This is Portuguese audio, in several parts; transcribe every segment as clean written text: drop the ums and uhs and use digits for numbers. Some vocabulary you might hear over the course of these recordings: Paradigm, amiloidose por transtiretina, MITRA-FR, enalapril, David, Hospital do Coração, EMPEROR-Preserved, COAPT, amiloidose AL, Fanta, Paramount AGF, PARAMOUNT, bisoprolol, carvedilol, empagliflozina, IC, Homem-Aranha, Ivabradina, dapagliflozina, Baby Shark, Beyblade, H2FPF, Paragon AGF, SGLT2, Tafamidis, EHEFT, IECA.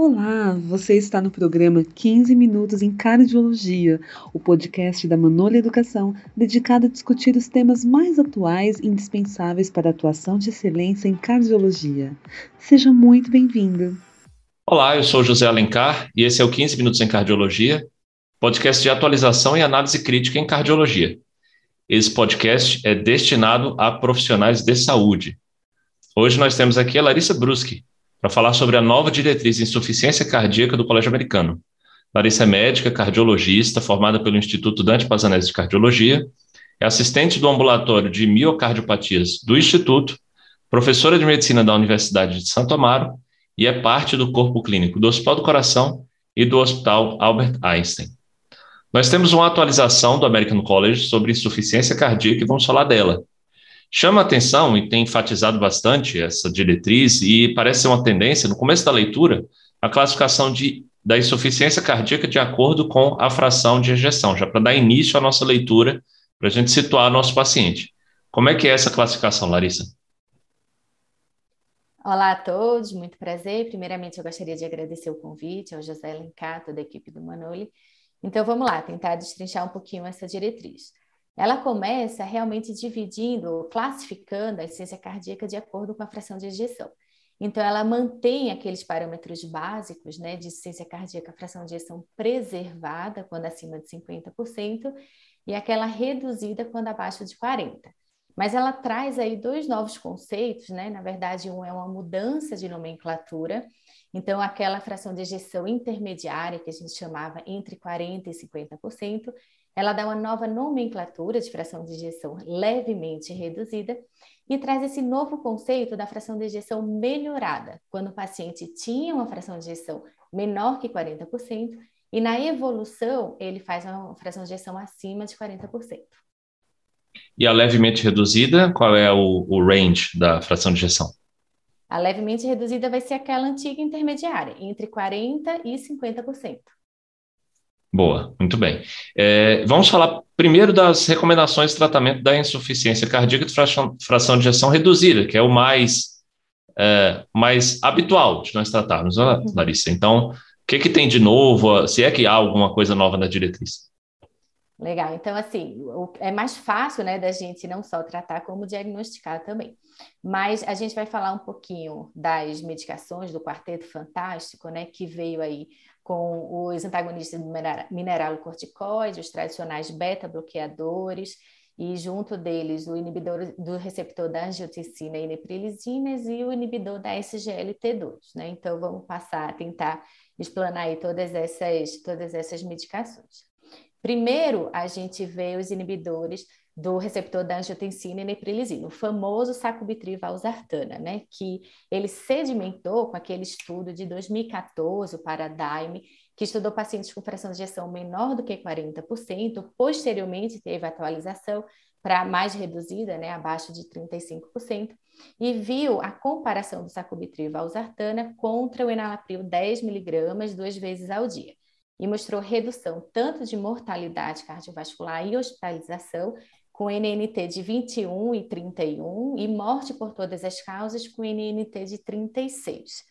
Olá, você está no programa 15 Minutos em Cardiologia, o podcast da Manole Educação, dedicado a discutir os temas mais atuais e indispensáveis para a atuação de excelência em cardiologia. Seja muito bem-vindo. Olá, eu sou José Alencar e esse é o 15 Minutos em Cardiologia, podcast de atualização e análise crítica em cardiologia. Esse podcast é destinado a profissionais de saúde. Hoje nós temos aqui a Larissa Bruscky, para falar sobre a nova diretriz de insuficiência cardíaca do Colégio Americano. Larissa é médica, cardiologista, formada pelo Instituto Dante Pazanese de Cardiologia, é assistente do ambulatório de miocardiopatias do Instituto, professora de medicina da Universidade de Santo Amaro e é parte do corpo clínico do Hospital do Coração e do Hospital Albert Einstein. Nós temos uma atualização do American College sobre insuficiência cardíaca e vamos falar dela. Chama a atenção e tem enfatizado bastante essa diretriz e parece ser uma tendência, no começo da leitura, a classificação da insuficiência cardíaca de acordo com a fração de ejeção, já para dar início à nossa leitura, para a gente situar nosso paciente. Como é que é essa classificação, Larissa? Olá a todos, muito prazer. Primeiramente, eu gostaria de agradecer o convite ao José Alencar, toda a equipe do Manole. Então, vamos lá, tentar destrinchar um pouquinho essa diretriz. Ela começa realmente dividindo, classificando a insuficiência cardíaca de acordo com a fração de ejeção. Então, ela mantém aqueles parâmetros básicos, né, de insuficiência cardíaca, fração de ejeção preservada, quando acima de 50%, e aquela reduzida quando abaixo de 40%. Mas ela traz aí dois novos conceitos, né? Na verdade, um é uma mudança de nomenclatura. Então, aquela fração de ejeção intermediária, que a gente chamava entre 40% e 50%, ela dá uma nova nomenclatura de fração de ejeção levemente reduzida e traz esse novo conceito da fração de ejeção melhorada, quando o paciente tinha uma fração de ejeção menor que 40% e na evolução ele faz uma fração de ejeção acima de 40%. E a levemente reduzida, qual é o range da fração de ejeção? A levemente reduzida vai ser aquela antiga intermediária, entre 40% e 50%. Boa, muito bem. Vamos falar primeiro das recomendações de tratamento da insuficiência cardíaca de fração de ejeção reduzida, que é o mais habitual de nós tratarmos, né, Larissa? Então, o que tem de novo, se é que há alguma coisa nova na diretriz? Legal, então assim, é mais fácil, né, da gente não só tratar como diagnosticar também, mas a gente vai falar um pouquinho das medicações do Quarteto Fantástico, né, que veio aí com os antagonistas do mineralocorticoide, os tradicionais beta-bloqueadores e junto deles o inibidor do receptor da angiotensina e neprilizinas e o inibidor da SGLT2, né, então vamos passar a tentar explanar aí todas essas medicações. Primeiro, a gente vê os inibidores do receptor da angiotensina e neprilisina, o famoso sacubitril/valsartana, né? Que ele sedimentou com aquele estudo de 2014, o Paradigm, que estudou pacientes com fração de ejeção menor do que 40%, posteriormente teve atualização para mais reduzida, né, abaixo de 35%, e viu a comparação do sacubitril/valsartana contra o enalapril 10mg 2 vezes ao dia. E mostrou redução tanto de mortalidade cardiovascular e hospitalização, com NNT de 21 e 31, e morte por todas as causas, com NNT de 36.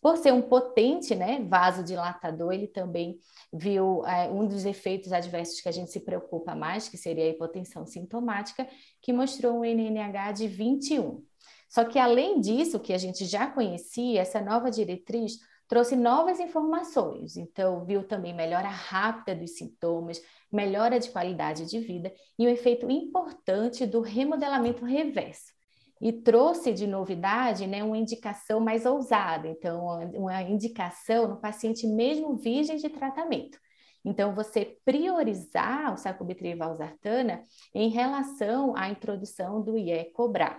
Por ser um potente, né, vasodilatador, ele também viu um dos efeitos adversos que a gente se preocupa mais, que seria a hipotensão sintomática, que mostrou um NNH de 21. Só que, além disso, que a gente já conhecia, essa nova diretriz trouxe novas informações, então viu também melhora rápida dos sintomas, melhora de qualidade de vida e um efeito importante do remodelamento reverso. E trouxe de novidade, né, uma indicação mais ousada, então uma indicação no paciente mesmo virgem de tratamento. Então, você priorizar o sacubitril/valsartana em relação à introdução do IE-COBRA.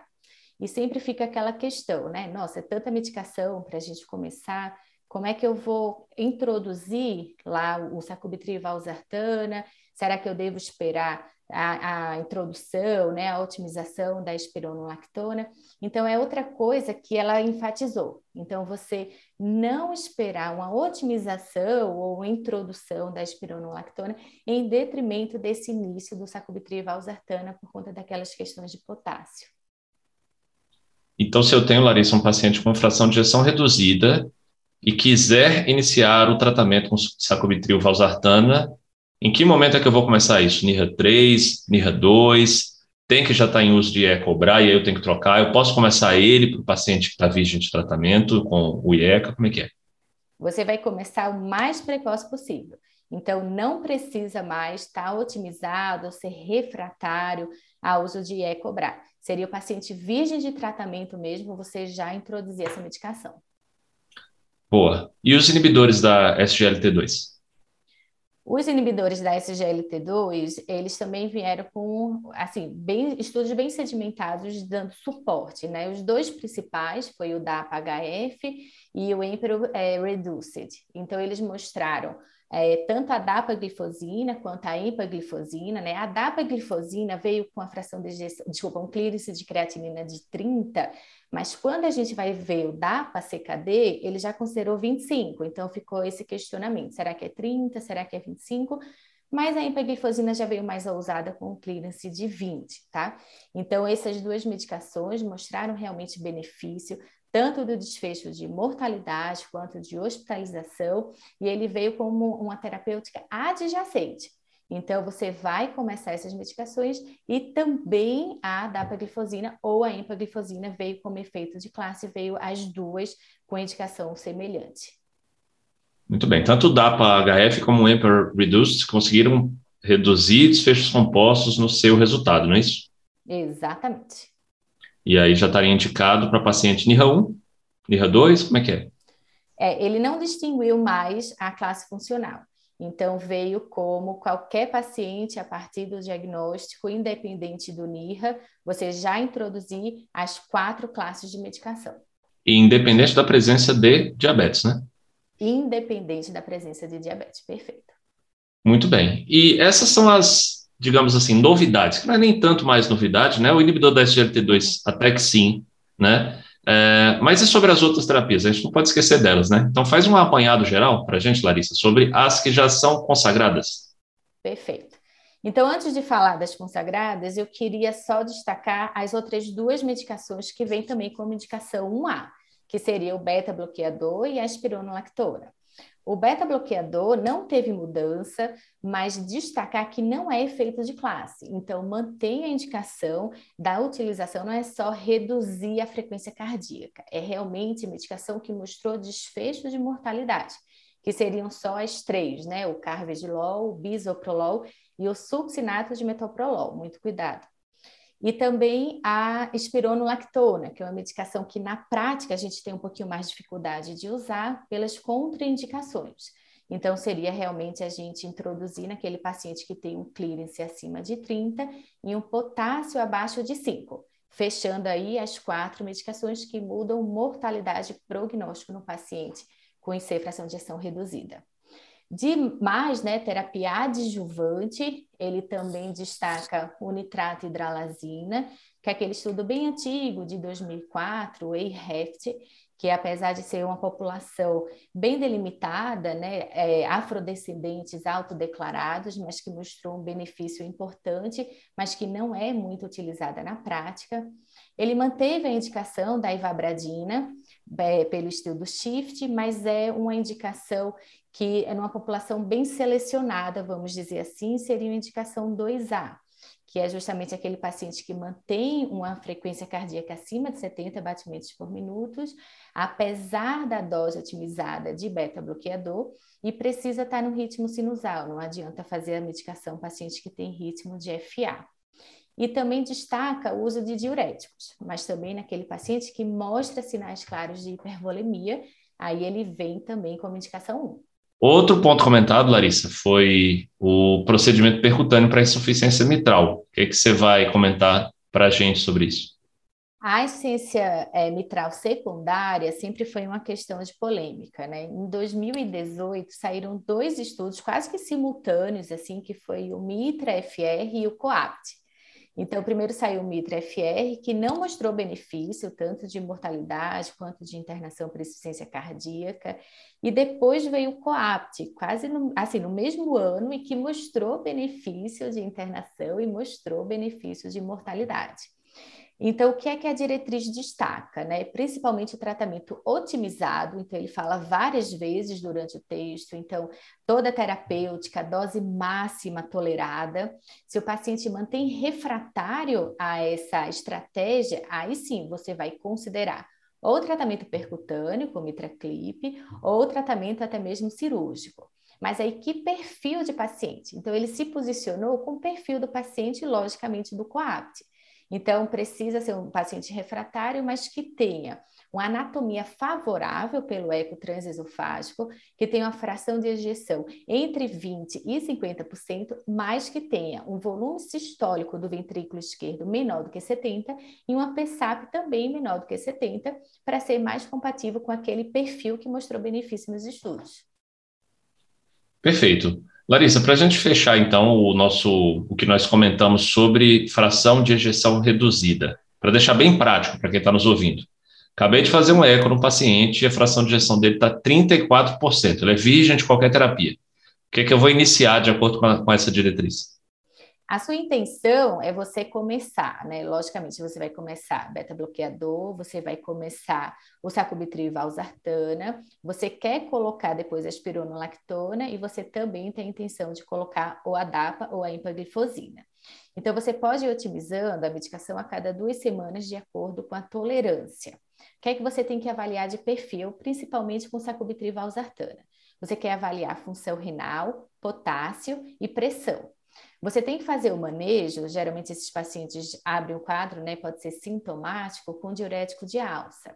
E sempre fica aquela questão, né, nossa, é tanta medicação para a gente começar... Como é que eu vou introduzir lá o sacubitril/valsartana? Será que eu devo esperar a introdução, né, a otimização da espironolactona? Então, é outra coisa que ela enfatizou. Então, você não esperar uma otimização ou introdução da espironolactona em detrimento desse início do sacubitril/valsartana por conta daquelas questões de potássio. Então, se eu tenho, Larissa, um paciente com fração de ejeção reduzida, e quiser iniciar o tratamento com sacubitril/valsartana, em que momento é que eu vou começar isso? NIRA 3, NIRA 2, tem que já estar em uso de ECA ou BRA, e aí eu tenho que trocar, eu posso começar ele para o paciente que está virgem de tratamento com o IECA, como é que é? Você vai começar o mais precoce possível. Então, não precisa mais estar otimizado ou ser refratário ao uso de ECA ou BRA. Seria o paciente virgem de tratamento mesmo, você já introduzir essa medicação. Boa. E os inibidores da SGLT2? Os inibidores da SGLT2, eles também vieram com, assim, estudos bem sedimentados dando suporte, né? Os dois principais foi o DAPA-HF e o EMPEROR-Reduced. Então, eles mostraram tanto a dapagliflozina quanto a empagliflozina, né? A dapagliflozina veio com a fração um clearance de creatinina de 30%, mas quando a gente vai ver o DAPA-CKD, ele já considerou 25%, então ficou esse questionamento, será que é 30%, será que é 25%? Mas a empagliflozina já veio mais ousada com um clearance de 20%, tá? Então essas duas medicações mostraram realmente benefício, tanto do desfecho de mortalidade quanto de hospitalização, e ele veio como uma terapêutica adjacente. Então, você vai começar essas medicações e também a dapagliflozina ou a empagliflozina veio como efeito de classe, veio as duas com indicação semelhante. Muito bem, tanto o DAPA-HF como o EMPEROR-Reduced conseguiram reduzir desfechos compostos no seu resultado, não é isso? Exatamente. E aí já estaria indicado para paciente NIRA 1, NIRA 2, como é que é? Ele não distinguiu mais a classe funcional. Então, veio como qualquer paciente, a partir do diagnóstico, independente do NIRA, você já introduzir as 4 classes de medicação. E independente da presença de diabetes, né? Independente da presença de diabetes, perfeito. Muito bem. E essas são as, digamos assim, novidades, que não é nem tanto mais novidade, né? O inibidor da SGLT2 até que sim, né? Mas é sobre as outras terapias, a gente não pode esquecer delas, né? Então faz um apanhado geral para a gente, Larissa, sobre as que já são consagradas. Perfeito. Então, antes de falar das consagradas, eu queria só destacar as outras duas medicações que vêm também como indicação 1A, que seria o beta-bloqueador e a espironolactona. O beta-bloqueador não teve mudança, mas destacar que não é efeito de classe. Então, mantém a indicação da utilização, não é só reduzir a frequência cardíaca. É realmente medicação que mostrou desfecho de mortalidade, que seriam só as 3, né? O carvedilol, o bisoprolol e o succinato de metoprolol. Muito cuidado. E também a espironolactona, que é uma medicação que na prática a gente tem um pouquinho mais de dificuldade de usar pelas contraindicações. Então seria realmente a gente introduzir naquele paciente que tem um clearance acima de 30 e um potássio abaixo de 5, fechando aí as 4 medicações que mudam mortalidade prognóstico no paciente com IC fração de ejeção reduzida. De mais, né, terapia adjuvante, ele também destaca o nitrato hidralazina, que é aquele estudo bem antigo de 2004, o EHEFT, que apesar de ser uma população bem delimitada, né, afrodescendentes autodeclarados, mas que mostrou um benefício importante, mas que não é muito utilizada na prática. Ele manteve a indicação da Ivabradina pelo estudo SHIFT, mas é uma indicação que é numa população bem selecionada, vamos dizer assim, seria uma indicação 2A, que é justamente aquele paciente que mantém uma frequência cardíaca acima de 70 batimentos por minuto, apesar da dose otimizada de beta-bloqueador, e precisa estar no ritmo sinusal, não adianta fazer a medicação paciente que tem ritmo de FA. E também destaca o uso de diuréticos, mas também naquele paciente que mostra sinais claros de hipervolemia, aí ele vem também como indicação 1. Outro ponto comentado, Larissa, foi o procedimento percutâneo para insuficiência mitral. O que é que você vai comentar para a gente sobre isso? A insuficiência mitral secundária sempre foi uma questão de polêmica, né? Em 2018, saíram 2 estudos quase que simultâneos, assim, que foi o MITRA-FR e o COAPT. Então, primeiro saiu o MITRA-FR, que não mostrou benefício, tanto de mortalidade quanto de internação por insuficiência cardíaca. E depois veio o COAPT, quase no mesmo ano, e que mostrou benefício de internação e mostrou benefício de mortalidade. Então, o que é que a diretriz destaca, né? Principalmente o tratamento otimizado, então ele fala várias vezes durante o texto, então toda terapêutica, dose máxima tolerada. Se o paciente mantém refratário a essa estratégia, aí sim você vai considerar ou tratamento percutâneo, com MitraClip, ou tratamento até mesmo cirúrgico. Mas aí que perfil de paciente? Então ele se posicionou com o perfil do paciente, logicamente, do COAPT. Então, precisa ser um paciente refratário, mas que tenha uma anatomia favorável pelo eco transesofágico, que tenha uma fração de ejeção entre 20% e 50%, mas que tenha um volume sistólico do ventrículo esquerdo menor do que 70% e uma PSAP também menor do que 70%, para ser mais compatível com aquele perfil que mostrou benefício nos estudos. Perfeito. Larissa, para a gente fechar, então, o que nós comentamos sobre fração de ejeção reduzida, para deixar bem prático para quem está nos ouvindo. Acabei de fazer um eco no paciente e a fração de ejeção dele está 34%. Ele é virgem de qualquer terapia. O que é que eu vou iniciar de acordo com essa diretriz? A sua intenção é você começar, né? Logicamente, você vai começar beta-bloqueador, você vai começar o sacubitril/valsartana, você quer colocar depois a espironolactona e você também tem a intenção de colocar ou a DAPA ou a empagliflozina. Então, você pode ir otimizando a medicação a cada 2 semanas de acordo com a tolerância. O que é que você tem que avaliar de perfil, principalmente com sacubitril/valsartana? Você quer avaliar função renal, potássio e pressão. Você tem que fazer o manejo, geralmente esses pacientes abrem o quadro, né? Pode ser sintomático com diurético de alça.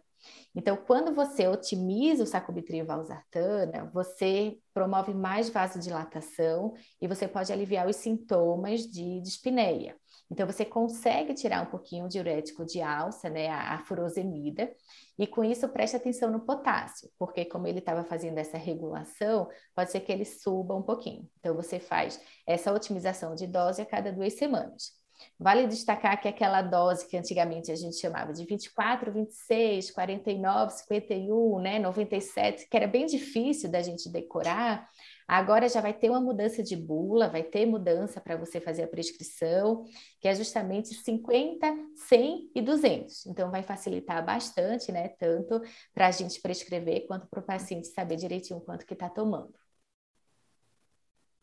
Então, quando você otimiza o sacubitril/valsartana, você promove mais vasodilatação e você pode aliviar os sintomas de dispneia. Então, você consegue tirar um pouquinho o diurético de alça, né, a furosemida, e com isso preste atenção no potássio, porque como ele estava fazendo essa regulação, pode ser que ele suba um pouquinho. Então, você faz essa otimização de dose a cada 2 semanas. Vale destacar que aquela dose que antigamente a gente chamava de 24, 26, 49, 51, né, 97, que era bem difícil da gente decorar, agora já vai ter uma mudança de bula, vai ter mudança para você fazer a prescrição, que é justamente 50, 100 e 200. Então, vai facilitar bastante, né? Tanto para a gente prescrever, quanto para o paciente saber direitinho quanto que está tomando.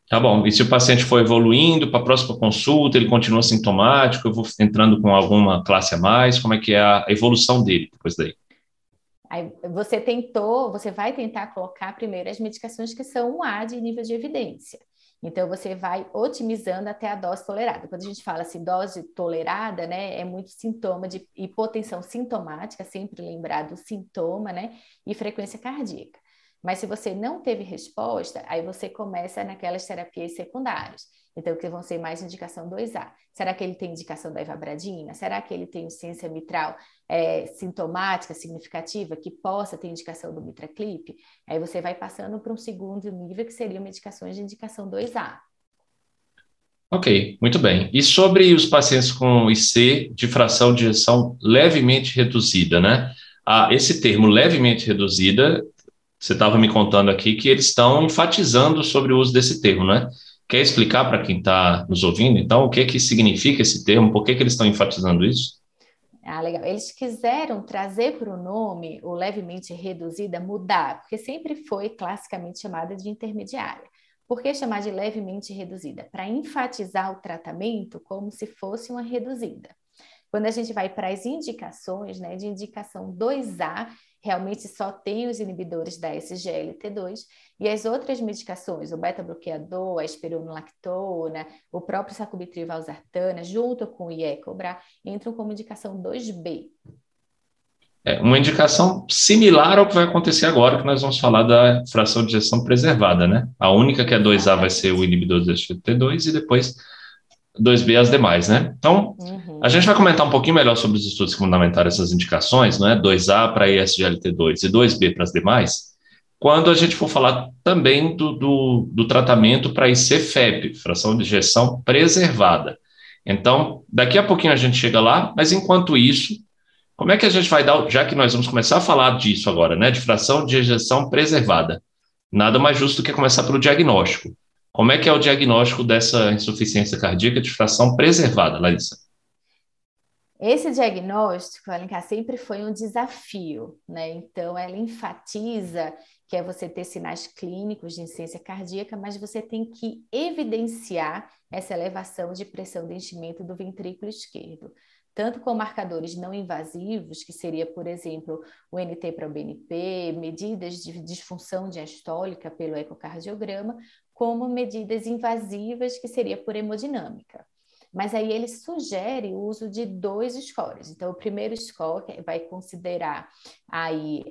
Tá bom. E se o paciente for evoluindo para a próxima consulta, ele continua sintomático, eu vou entrando com alguma classe a mais, como é que é a evolução dele depois daí? Aí você vai tentar colocar primeiro as medicações que são 1A de nível de evidência. Então, você vai otimizando até a dose tolerada. Quando a gente fala assim, dose tolerada, né, é muito sintoma de hipotensão sintomática, sempre lembrar do sintoma, né, e frequência cardíaca. Mas se você não teve resposta, aí você começa naquelas terapias secundárias. Então, que vão ser mais indicação 2A. Será que ele tem indicação da Ivabradina? Será que ele tem insuficiência mitral sintomática, significativa, que possa ter indicação do MitraClip? Aí você vai passando para um segundo nível, que seriam medicações de indicação 2A. Ok, muito bem. E sobre os pacientes com IC de fração de ejeção levemente reduzida, né? Esse termo levemente reduzida, você estava me contando aqui que eles estão enfatizando sobre o uso desse termo, né? Quer explicar para quem está nos ouvindo, então, o que é que significa esse termo? Por que que eles estão enfatizando isso? Ah, legal. Eles quiseram trazer para o nome o levemente reduzida, mudar, porque sempre foi classicamente chamada de intermediária. Por que chamar de levemente reduzida? Para enfatizar o tratamento como se fosse uma reduzida. Quando a gente vai para as indicações, né, de indicação 2A, realmente só tem os inibidores da SGLT2 e as outras medicações, o beta-bloqueador, a espironolactona, o próprio sacubitril/valsartana, junto com o IECOBRA, entram como indicação 2B. É uma indicação similar ao que vai acontecer agora, que nós vamos falar da fração de ejeção preservada, né? A única que é 2A vai ser o inibidor da SGLT2 e depois 2B as demais, né? Então, a gente vai comentar um pouquinho melhor sobre os estudos que fundamentaram essas indicações, né? 2A para SGLT2 e 2B para as demais, quando a gente for falar também do tratamento para ICFEP, fração de ejeção preservada. Então, daqui a pouquinho a gente chega lá, mas enquanto isso, como é que a gente vai dar, já que nós vamos começar a falar disso agora, né? De fração de ejeção preservada. Nada mais justo do que começar pelo diagnóstico. Como é que é o diagnóstico dessa insuficiência cardíaca de fração preservada, Larissa? Esse diagnóstico, Alencar, sempre foi um desafio, né? Então, ela enfatiza que é você ter sinais clínicos de insuficiência cardíaca, mas você tem que evidenciar essa elevação de pressão de enchimento do ventrículo esquerdo, tanto com marcadores não invasivos, que seria, por exemplo, o NT-proBNP, medidas de disfunção diastólica pelo ecocardiograma, como medidas invasivas, que seria por hemodinâmica. Mas aí ele sugere o uso de 2 scores. Então, o primeiro score vai considerar aí,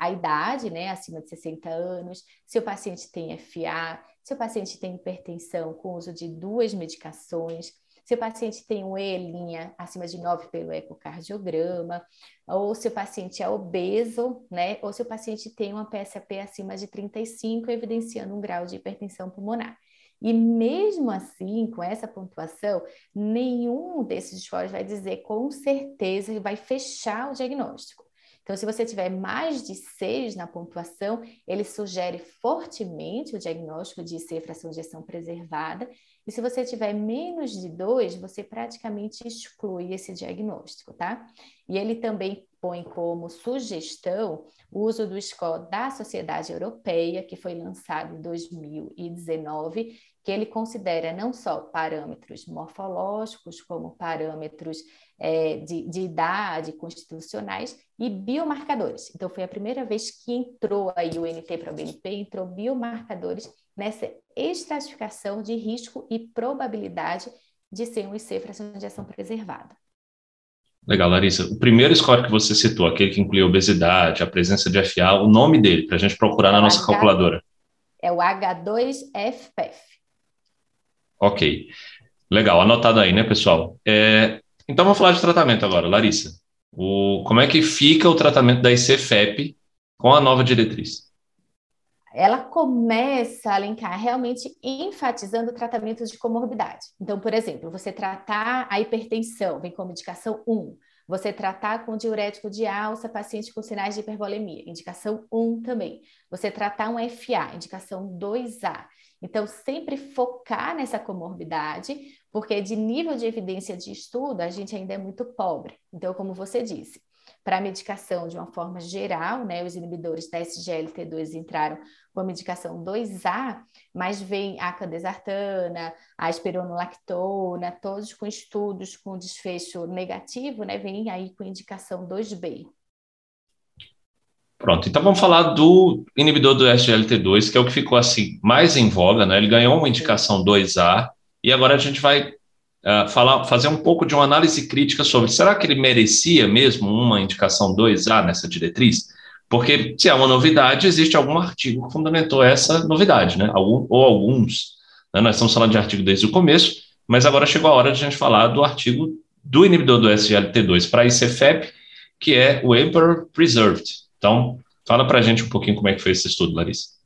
a idade, né, acima de 60 anos, se o paciente tem FA, se o paciente tem hipertensão com uso de 2 medicações, se o paciente tem um E' acima de 9 pelo ecocardiograma, ou se o paciente é obeso, né, ou se o paciente tem uma PSAP acima de 35, evidenciando um grau de hipertensão pulmonar. E mesmo assim, com essa pontuação, nenhum desses scores vai dizer com certeza que vai fechar o diagnóstico. Então, se você tiver mais de 6 na pontuação, ele sugere fortemente o diagnóstico de IC fração de ejeção preservada. E se você tiver menos de 2, você praticamente exclui esse diagnóstico, tá? E ele também põe como sugestão o uso do score da Sociedade Europeia, que foi lançado em 2019, que ele considera não só parâmetros morfológicos, como parâmetros de idade, constitucionais e biomarcadores. Então, foi a primeira vez que entrou aí o NT-proBNP, entrou biomarcadores nessa estratificação de risco e probabilidade de ser um IC fração de ejeção preservada. Legal, Larissa. O primeiro score que você citou, aquele que inclui a obesidade, a presença de FA, o nome dele, para a gente procurar na nossa calculadora. É o H2FPF. Ok. Legal, anotado aí, né, pessoal? Então, vamos falar de tratamento agora, Larissa. Como é que fica o tratamento da ICFEP com a nova diretriz? Ela começa, Alencar, realmente enfatizando o tratamento de comorbidade. Então, por exemplo, você tratar a hipertensão, vem com indicação 1. Você tratar com diurético de alça, paciente com sinais de hipervolemia, indicação 1 também. Você tratar um FA, indicação 2A. Então, sempre focar nessa comorbidade, porque de nível de evidência de estudo, a gente ainda é muito pobre. Então, como você disse, para a medicação de uma forma geral, né, os inibidores da SGLT2 entraram com a medicação 2A, mas vem a candesartana, a espironolactona, todos com estudos com desfecho negativo, né, vem aí com indicação 2B. Pronto, então vamos falar do inibidor do SGLT2, que é o que ficou assim mais em voga, né? Ele ganhou uma indicação 2A e agora a gente vai fazer um pouco de uma análise crítica sobre será que ele merecia mesmo uma indicação 2A nessa diretriz? Porque se é uma novidade, existe algum artigo que fundamentou essa novidade, né? Alguns. Né? Nós estamos falando de artigo desde o começo, mas agora chegou a hora de a gente falar do artigo do inibidor do SGLT2 para a ICFEP, que é o EMPEROR-Preserved. Então, fala para a gente um pouquinho como é que foi esse estudo, Larissa.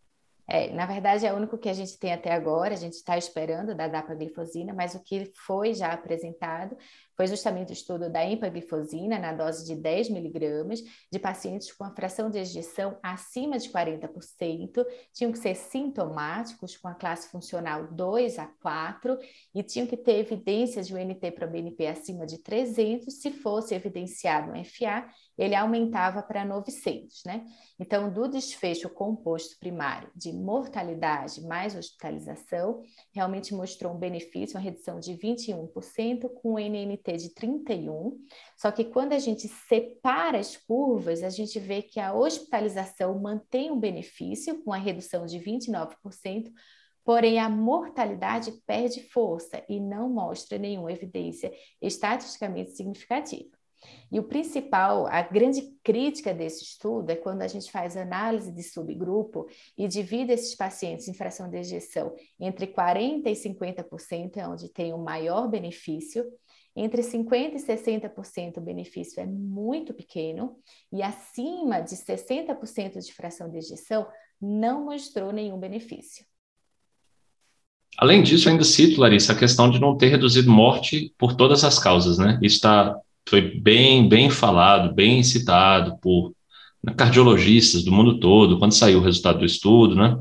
Na verdade, é o único que a gente tem até agora, a gente está esperando da dapagliflozina, mas o que foi já apresentado foi justamente o estudo da empagliflozina na dose de 10 mg de pacientes com a fração de ejeção acima de 40%, tinham que ser sintomáticos com a classe funcional 2 a 4 e tinham que ter evidência de um NT-proBNP acima de 300, se fosse evidenciado um FA, ele aumentava para 900, né? Então, do desfecho composto primário de mortalidade mais hospitalização, realmente mostrou um benefício, uma redução de 21% com NNT de 31%, só que quando a gente separa as curvas, a gente vê que a hospitalização mantém um benefício com a redução de 29%, porém a mortalidade perde força e não mostra nenhuma evidência estatisticamente significativa. E o principal, a grande crítica desse estudo é quando a gente faz análise de subgrupo e divide esses pacientes em fração de ejeção entre 40% e 50% é onde tem o maior benefício, entre 50% e 60% o benefício é muito pequeno e acima de 60% de fração de ejeção não mostrou nenhum benefício. Além disso, ainda cito, Larissa, a questão de não ter reduzido morte por todas as causas, né? Isso foi bem falado, bem citado por cardiologistas do mundo todo, quando saiu o resultado do estudo, né?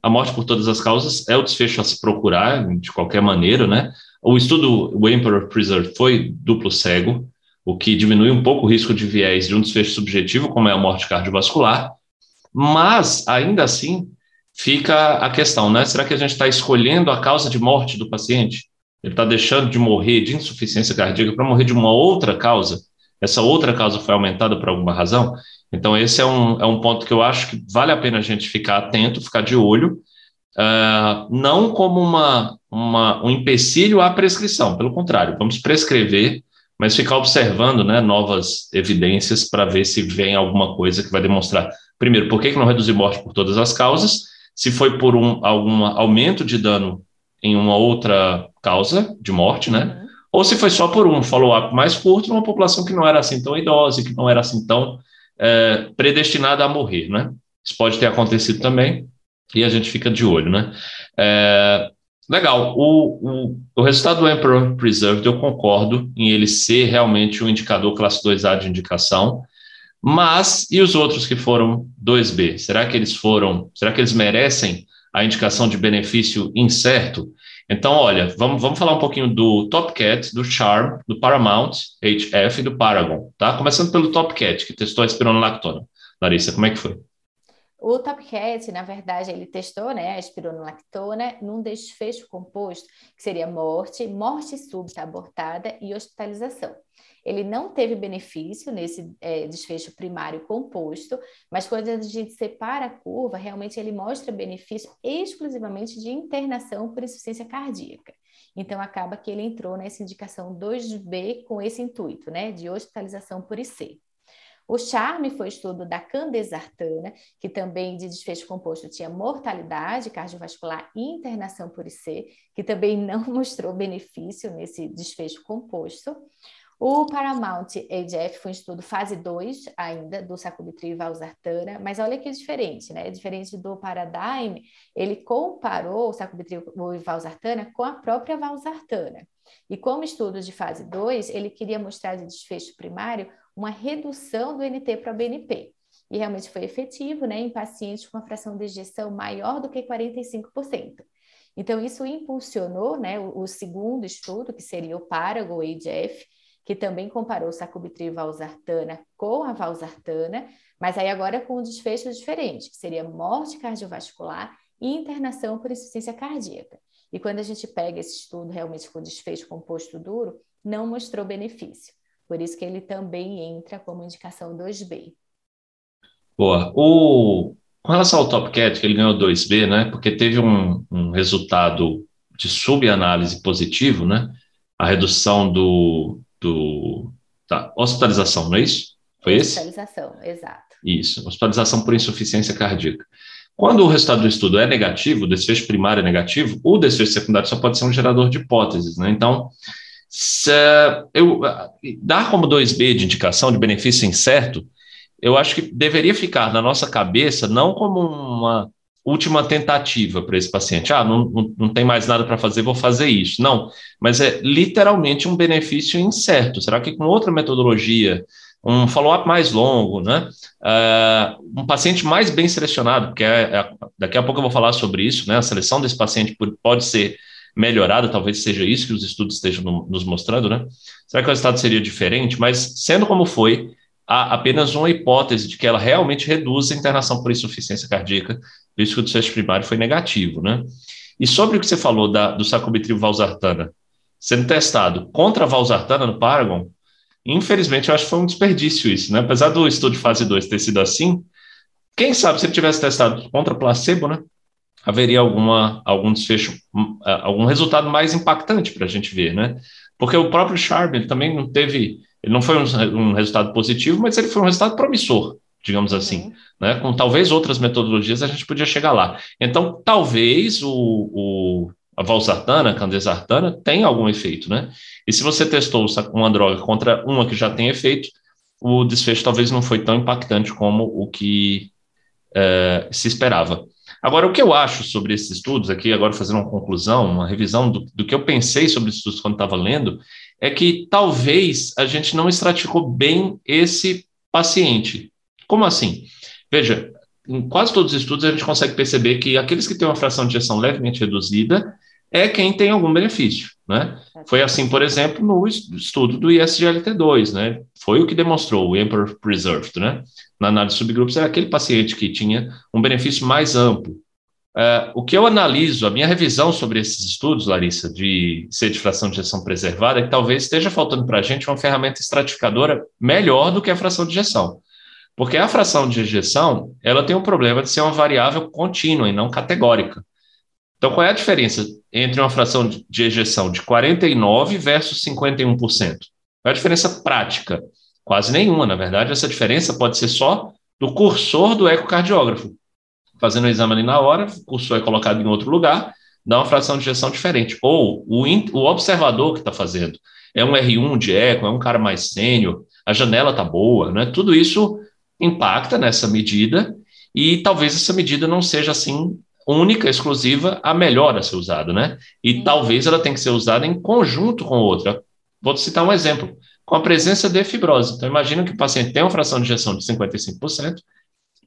A morte por todas as causas é o desfecho a se procurar, de qualquer maneira, né? O estudo, o EMPEROR-Preserved, foi duplo cego, o que diminui um pouco o risco de viés de um desfecho subjetivo, como é a morte cardiovascular, mas, ainda assim, fica a questão, né? Será que a gente está escolhendo a causa de morte do paciente? Ele está deixando de morrer de insuficiência cardíaca para morrer de uma outra causa? Essa outra causa foi aumentada por alguma razão? Então, esse é um ponto que eu acho que vale a pena a gente ficar atento, ficar de olho, não como um empecilho à prescrição, pelo contrário, vamos prescrever, mas ficar observando, né, novas evidências para ver se vem alguma coisa que vai demonstrar, primeiro, por que não reduzir morte por todas as causas, se foi por algum aumento de dano em uma outra causa de morte, né? Ou se foi só por um follow-up mais curto, numa população que não era assim tão idosa, que não era assim tão predestinada a morrer, né? Isso pode ter acontecido também, e a gente fica de olho, né? Legal, o resultado do EMPEROR-Preserved, eu concordo em ele ser realmente um indicador classe 2A de indicação, mas e os outros que foram 2B? Será que eles merecem a indicação de benefício incerto? Então, olha, vamos falar um pouquinho do TOPCAT, do CHARM, do PARAMOUNT, HF e do Paragon, tá? Começando pelo TOPCAT, que testou a espironolactona. Larissa, como é que foi? O TOPCAT, na verdade, ele testou, né, a espironolactona num desfecho composto, que seria morte súbita abortada e hospitalização. Ele não teve benefício nesse desfecho primário composto, mas quando a gente separa a curva, realmente ele mostra benefício exclusivamente de internação por insuficiência cardíaca. Então, acaba que ele entrou nessa indicação 2B com esse intuito, né, de hospitalização por IC. O CHARM foi estudo da candesartana, que também de desfecho composto tinha mortalidade cardiovascular e internação por IC, que também não mostrou benefício nesse desfecho composto. O Paramount AGF foi um estudo fase 2 ainda, do sacubitril/valsartana, mas olha que diferente, né? Diferente do Paradigm, ele comparou o sacubitril e valsartana com a própria valsartana. E como estudo de fase 2, ele queria mostrar de desfecho primário uma redução do NT para o BNP. E realmente foi efetivo, né, em pacientes com a fração de ejeção maior do que 45%. Então, isso impulsionou, né, o segundo estudo, que seria o Paragon AGF, que também comparou sacubitril valsartana com a valsartana, mas aí agora com um desfecho diferente, que seria morte cardiovascular e internação por insuficiência cardíaca. E quando a gente pega esse estudo realmente com desfecho composto duro, não mostrou benefício. Por isso que ele também entra como indicação 2B. Boa. Com relação ao TOPCAT, que ele ganhou 2B, né? Porque teve um resultado de subanálise positivo, né? A redução da hospitalização, não é isso? Foi esse? Hospitalização, exato. Isso, hospitalização por insuficiência cardíaca. Quando o resultado do estudo é negativo, o desfecho primário é negativo, o desfecho secundário só pode ser um gerador de hipóteses, né? Então, dar como 2B de indicação de benefício incerto, eu acho que deveria ficar na nossa cabeça não como uma última tentativa para esse paciente. Não tem mais nada para fazer, vou fazer isso. Não, mas é literalmente um benefício incerto. Será que com outra metodologia, um follow-up mais longo, né? Um paciente mais bem selecionado, porque daqui a pouco eu vou falar sobre isso, né? A seleção desse paciente pode ser melhorada, talvez seja isso que os estudos estejam nos mostrando, né? Será que o resultado seria diferente? Mas, sendo como foi, há apenas uma hipótese de que ela realmente reduz a internação por insuficiência cardíaca, por isso que o desfecho primário foi negativo, né? E sobre o que você falou do sacubitril/valsartana sendo testado contra a valsartana no Paragon, infelizmente eu acho que foi um desperdício isso, né? Apesar do estudo de fase 2 ter sido assim, quem sabe se ele tivesse testado contra placebo, né? Haveria algum desfecho, algum resultado mais impactante para a gente ver, né? Porque o próprio Charme também não teve... Ele não foi um resultado positivo, mas ele foi um resultado promissor, digamos assim, né? Com talvez outras metodologias a gente podia chegar lá. Então, talvez a valsartana, a candesartana, tenha algum efeito, né? E se você testou uma droga contra uma que já tem efeito, o desfecho talvez não foi tão impactante como o que se esperava. Agora, o que eu acho sobre esses estudos aqui, agora fazendo uma conclusão, uma revisão do que eu pensei sobre esses estudos quando estava lendo, é que talvez a gente não estratificou bem esse paciente. Como assim? Veja, em quase todos os estudos a gente consegue perceber que aqueles que têm uma fração de ejeção levemente reduzida é quem tem algum benefício, né? Foi assim, por exemplo, no estudo do ISGLT2, né? Foi o que demonstrou o EMPEROR-Preserved, né? Na análise de subgrupos, era aquele paciente que tinha um benefício mais amplo. O que eu analiso, a minha revisão sobre esses estudos, Larissa, de sedifração de injeção preservada, é que talvez esteja faltando para a gente uma ferramenta estratificadora melhor do que a fração de injeção. Porque a fração de injeção, ela tem o problema de ser uma variável contínua e não categórica. Então, qual é a diferença entre uma fração de ejeção de 49% versus 51%? Qual é a diferença prática? Quase nenhuma, na verdade. Essa diferença pode ser só do cursor do ecocardiógrafo. Fazendo o exame ali na hora, o cursor é colocado em outro lugar, dá uma fração de ejeção diferente. Ou o observador que está fazendo é um R1 de eco, é um cara mais sênior, a janela está boa, né? Tudo isso impacta nessa medida e talvez essa medida não seja assim única, exclusiva, a melhor a ser usada, né? E talvez ela tenha que ser usada em conjunto com outra. Vou citar um exemplo, com a presença de fibrose. Então, imagina que o paciente tem uma fração de injeção de 55%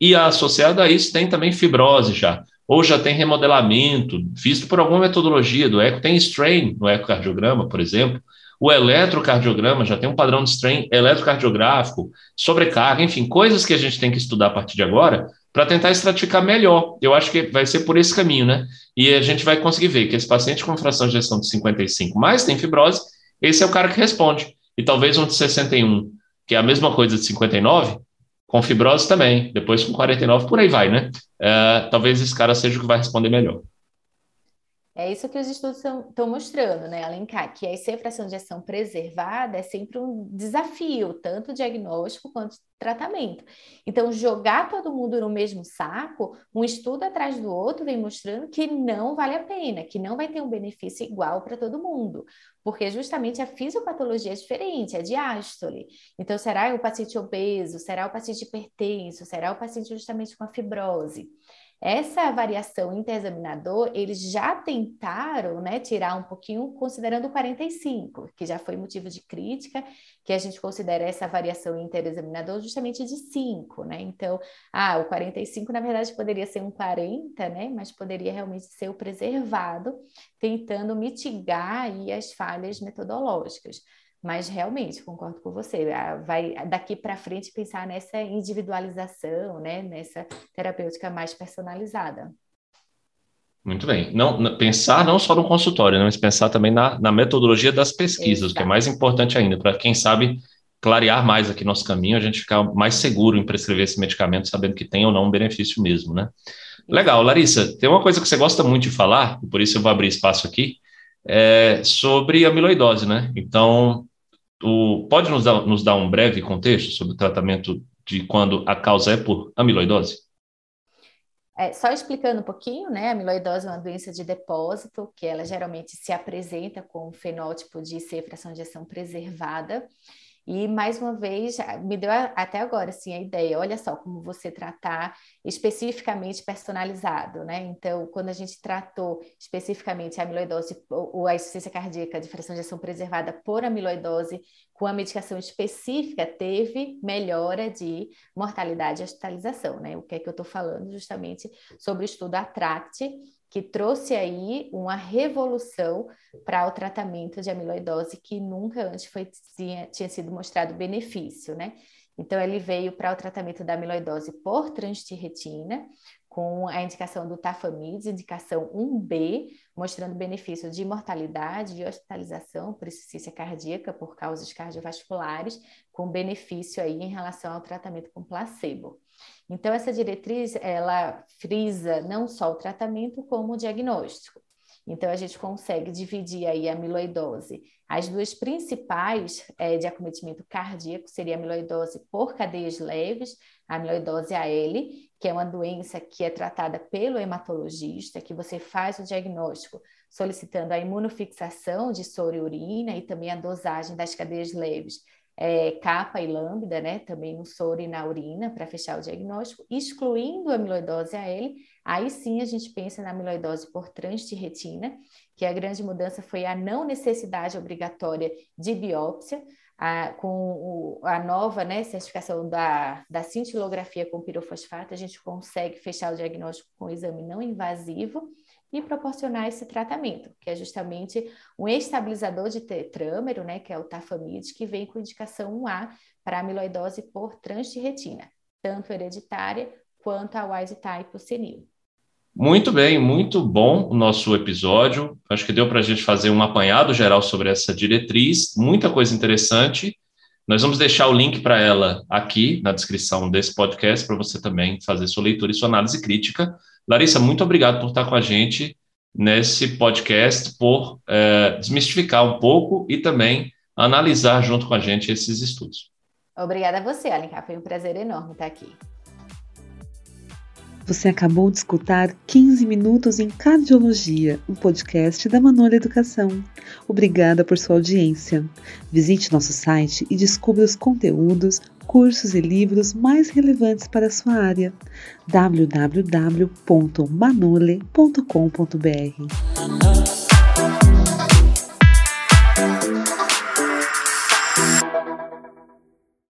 e associada a isso tem também fibrose já, ou já tem remodelamento, visto por alguma metodologia do eco, tem strain no ecocardiograma, por exemplo, o eletrocardiograma já tem um padrão de strain eletrocardiográfico, sobrecarga, enfim, coisas que a gente tem que estudar a partir de agora, para tentar estratificar melhor. Eu acho que vai ser por esse caminho, né? E a gente vai conseguir ver que esse paciente com fração de ejeção de 55 mais tem fibrose, esse é o cara que responde. E talvez um de 61, que é a mesma coisa de 59, com fibrose também, depois com 49, por aí vai, né? Talvez esse cara seja o que vai responder melhor. É isso que os estudos estão mostrando, né, Alencar? Que a fração de ejeção preservada é sempre um desafio, tanto diagnóstico quanto tratamento. Então, jogar todo mundo no mesmo saco, um estudo atrás do outro, vem mostrando que não vale a pena, que não vai ter um benefício igual para todo mundo, porque justamente a fisiopatologia é diferente, é diástole. Então, será o paciente obeso, será o paciente hipertenso, será o paciente justamente com a fibrose? Essa variação interexaminador, eles já tentaram, né, tirar um pouquinho, considerando o 45, que já foi motivo de crítica, que a gente considera essa variação interexaminador justamente de 5, né? Então, o 45, na verdade, poderia ser um 40, né? Mas poderia realmente ser o preservado, tentando mitigar aí as falhas metodológicas. Mas realmente, concordo com você, vai daqui para frente pensar nessa individualização, né? Nessa terapêutica mais personalizada. Muito bem. Pensar não só no consultório, né? Mas pensar também na metodologia das pesquisas, exato, que é mais importante ainda, para quem sabe clarear mais aqui nosso caminho, a gente ficar mais seguro em prescrever esse medicamento, sabendo que tem ou não um benefício mesmo, né? Exato. Legal, Larissa, tem uma coisa que você gosta muito de falar, e por isso eu vou abrir espaço aqui, sobre amiloidose, né? Então, pode nos dar um breve contexto sobre o tratamento de quando a causa é por amiloidose? Só explicando um pouquinho, né? A amiloidose é uma doença de depósito, que ela geralmente se apresenta com o fenótipo de fração de ejeção preservada. E, mais uma vez, me deu até agora assim, a ideia, olha só como você tratar especificamente personalizado, né? Então, quando a gente tratou especificamente a amiloidose ou a insuficiência cardíaca de fração de ejeção preservada por amiloidose, com a medicação específica, teve melhora de mortalidade e hospitalização, né? O que é que eu estou falando justamente sobre o estudo ATTRACT, que trouxe aí uma revolução para o tratamento de amiloidose que nunca antes tinha sido mostrado benefício, né? Então, ele veio para o tratamento da amiloidose por transtiretina, com a indicação do Tafamidis, indicação 1B, mostrando benefício de mortalidade e hospitalização por insuficiência cardíaca por causas cardiovasculares, com benefício aí em relação ao tratamento com placebo. Então, essa diretriz, ela frisa não só o tratamento, como o diagnóstico. Então, a gente consegue dividir aí a amiloidose. As duas principais de acometimento cardíaco seria a amiloidose por cadeias leves, a amiloidose AL, que é uma doença que é tratada pelo hematologista, que você faz o diagnóstico solicitando a imunofixação de soro e urina e também a dosagem das cadeias leves, kappa e lambda, né, também no soro e na urina, para fechar o diagnóstico, excluindo a amiloidose AL, aí sim a gente pensa na amiloidose por transtiretina, que a grande mudança foi a não necessidade obrigatória de biópsia, com a nova, né, certificação da cintilografia com pirofosfato, a gente consegue fechar o diagnóstico com exame não invasivo, e proporcionar esse tratamento, que é justamente um estabilizador de tetrâmero, né, que é o Tafamidis, que vem com indicação 1A para amiloidose por transtiretina, tanto hereditária quanto a wild type senil. Muito bem, muito bom o nosso episódio. Acho que deu para a gente fazer um apanhado geral sobre essa diretriz, muita coisa interessante. Nós vamos deixar o link para ela aqui na descrição desse podcast para você também fazer sua leitura e sua análise crítica. Larissa, muito obrigado por estar com a gente nesse podcast, por desmistificar um pouco e também analisar junto com a gente esses estudos. Obrigada a você, Alencar. Foi um prazer enorme estar aqui. Você acabou de escutar 15 Minutos em Cardiologia, um podcast da Manole Educação. Obrigada por sua audiência. Visite nosso site e descubra os conteúdos, cursos e livros mais relevantes para a sua área. www.manole.com.br